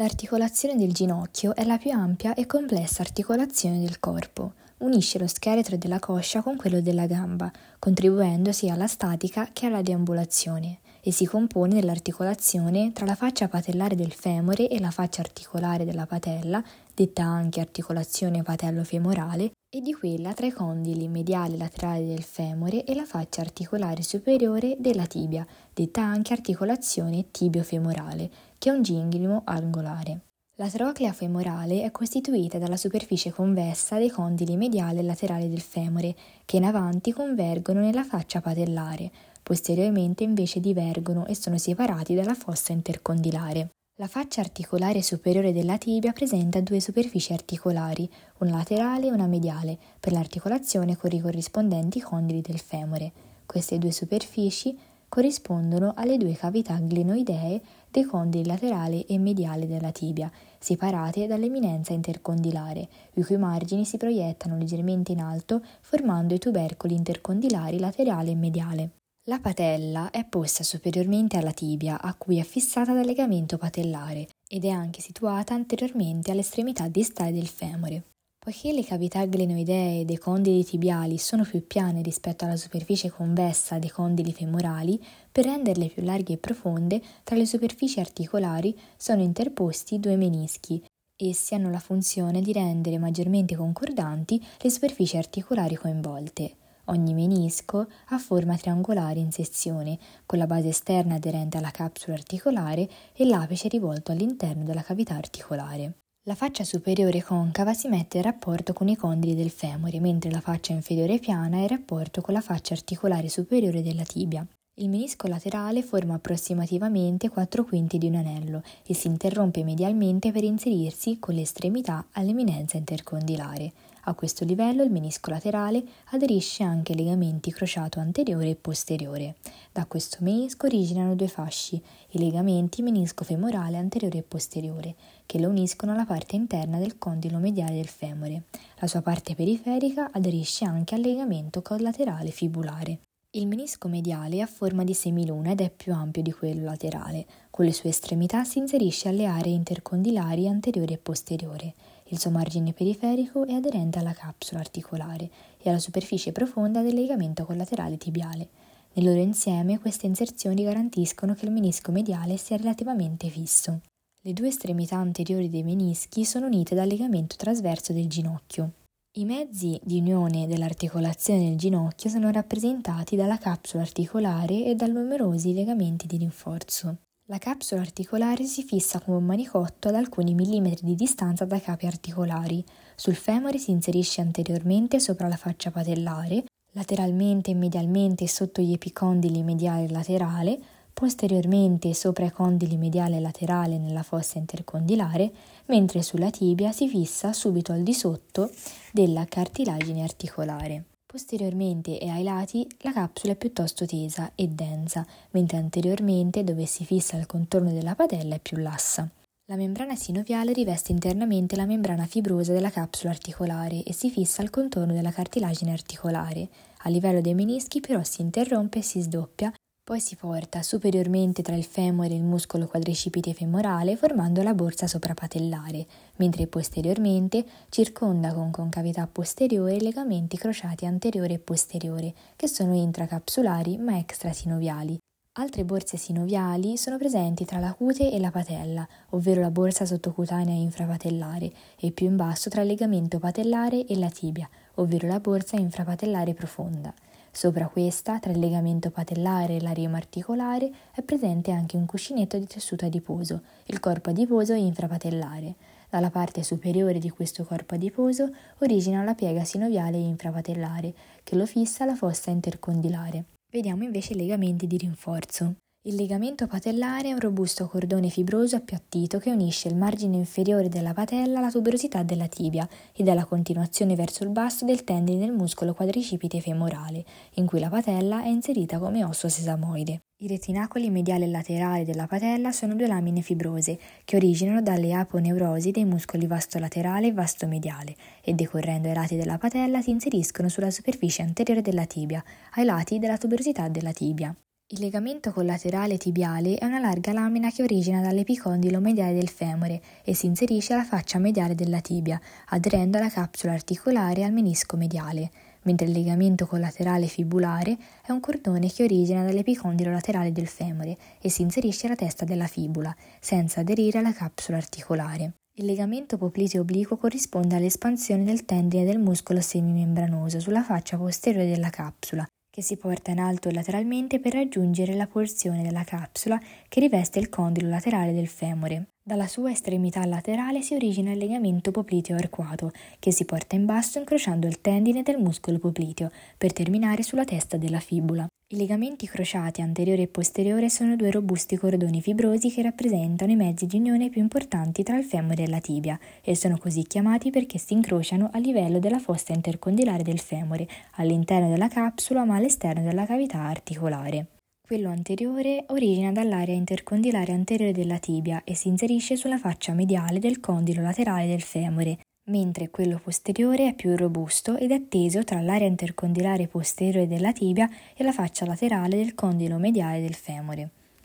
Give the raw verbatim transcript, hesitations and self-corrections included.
L'articolazione del ginocchio è la più ampia e complessa articolazione del corpo. Unisce lo scheletro della coscia con quello della gamba, contribuendo sia alla statica che alla deambulazione, e si compone dell'articolazione tra la faccia patellare del femore e la faccia articolare della patella, detta anche articolazione patello-femorale, e di quella tra i condili mediale e laterale del femore e la faccia articolare superiore della tibia, detta anche articolazione tibio-femorale, che è un ginglio angolare. La troclea femorale è costituita dalla superficie convessa dei condili mediale e laterale del femore, che in avanti convergono nella faccia patellare, posteriormente invece divergono e sono separati dalla fossa intercondilare. La faccia articolare superiore della tibia presenta due superfici articolari, una laterale e una mediale, per l'articolazione con i corrispondenti condili del femore. Queste due superfici corrispondono alle due cavità glenoidee dei condili laterale e mediale della tibia, separate dall'eminenza intercondilare, i cui margini si proiettano leggermente in alto, formando i tubercoli intercondilari laterale e mediale. La patella è posta superiormente alla tibia, a cui è fissata dal legamento patellare, ed è anche situata anteriormente all'estremità distale del femore. Poiché le cavità glenoidee dei condili tibiali sono più piane rispetto alla superficie convessa dei condili femorali, per renderle più larghe e profonde, tra le superfici articolari sono interposti due menischi. Essi hanno la funzione di rendere maggiormente concordanti le superfici articolari coinvolte. Ogni menisco ha forma triangolare in sezione, con la base esterna aderente alla capsula articolare e l'apice rivolto all'interno della cavità articolare. La faccia superiore concava si mette in rapporto con i condili del femore, mentre la faccia inferiore piana è in rapporto con la faccia articolare superiore della tibia. Il menisco laterale forma approssimativamente quattro quinti di un anello e si interrompe medialmente per inserirsi con l'estremità all'eminenza intercondilare. A questo livello il menisco laterale aderisce anche ai legamenti crociato anteriore e posteriore. Da questo menisco originano due fasci, i legamenti menisco femorale anteriore e posteriore, che lo uniscono alla parte interna del condilo mediale del femore. La sua parte periferica aderisce anche al legamento collaterale fibulare. Il menisco mediale ha forma di semiluna ed è più ampio di quello laterale. Con le sue estremità si inserisce alle aree intercondilari anteriore e posteriore. Il suo margine periferico è aderente alla capsula articolare e alla superficie profonda del legamento collaterale tibiale. Nel loro insieme queste inserzioni garantiscono che il menisco mediale sia relativamente fisso. Le due estremità anteriori dei menischi sono unite dal legamento trasverso del ginocchio. I mezzi di unione dell'articolazione del ginocchio sono rappresentati dalla capsula articolare e da numerosi legamenti di rinforzo. La capsula articolare si fissa come un manicotto ad alcuni millimetri di distanza dai capi articolari. Sul femore si inserisce anteriormente sopra la faccia patellare, lateralmente e medialmente sotto gli epicondili mediale e laterale, posteriormente sopra i condili mediale e laterale nella fossa intercondilare, mentre sulla tibia si fissa subito al di sotto della cartilagine articolare. Posteriormente e ai lati la capsula è piuttosto tesa e densa, mentre anteriormente, dove si fissa il contorno della padella, è più lassa. La membrana sinoviale riveste internamente la membrana fibrosa della capsula articolare e si fissa al contorno della cartilagine articolare. A livello dei menischi però si interrompe e si sdoppia, poi si porta superiormente tra il femore e il muscolo quadricipite femorale formando la borsa soprapatellare, mentre posteriormente circonda con concavità posteriore i legamenti crociati anteriore e posteriore, che sono intracapsulari ma extrasinoviali. Altre borse sinoviali sono presenti tra la cute e la patella, ovvero la borsa sottocutanea infrapatellare, e più in basso tra il legamento patellare e la tibia, ovvero la borsa infrapatellare profonda. Sopra questa, tra il legamento patellare e la rema articolare, è presente anche un cuscinetto di tessuto adiposo, il corpo adiposo infrapatellare. Dalla parte superiore di questo corpo adiposo origina la piega sinoviale infrapatellare, che lo fissa alla fossa intercondilare. Vediamo invece i legamenti di rinforzo. Il legamento patellare è un robusto cordone fibroso appiattito che unisce il margine inferiore della patella alla tuberosità della tibia ed alla continuazione verso il basso del tendine del muscolo quadricipite femorale, in cui la patella è inserita come osso sesamoide. I retinacoli mediale e laterale della patella sono due lamine fibrose che originano dalle aponeurosi dei muscoli vasto laterale e vasto mediale e decorrendo ai lati della patella si inseriscono sulla superficie anteriore della tibia, ai lati della tuberosità della tibia. Il legamento collaterale tibiale è una larga lamina che origina dall'epicondilo mediale del femore e si inserisce alla faccia mediale della tibia, aderendo alla capsula articolare e al menisco mediale, mentre il legamento collaterale fibulare è un cordone che origina dall'epicondilo laterale del femore e si inserisce alla testa della fibula, senza aderire alla capsula articolare. Il legamento popliteo obliquo corrisponde all'espansione del tendine del muscolo semimembranoso sulla faccia posteriore della capsula, che si porta in alto lateralmente per raggiungere la porzione della capsula che riveste il condilo laterale del femore. Dalla sua estremità laterale si origina il legamento popliteo arcuato, che si porta in basso incrociando il tendine del muscolo popliteo, per terminare sulla testa della fibula. I legamenti crociati anteriore e posteriore sono due robusti cordoni fibrosi che rappresentano i mezzi di unione più importanti tra il femore e la tibia, e sono così chiamati perché si incrociano a livello della fossa intercondilare del femore, all'interno della capsula ma all'esterno della cavità articolare. Quello anteriore origina dall'area intercondilare anteriore della tibia e si inserisce sulla faccia mediale del condilo laterale del femore, mentre quello posteriore è più robusto ed è teso tra l'area intercondilare posteriore della tibia e la faccia laterale del condilo mediale del femore.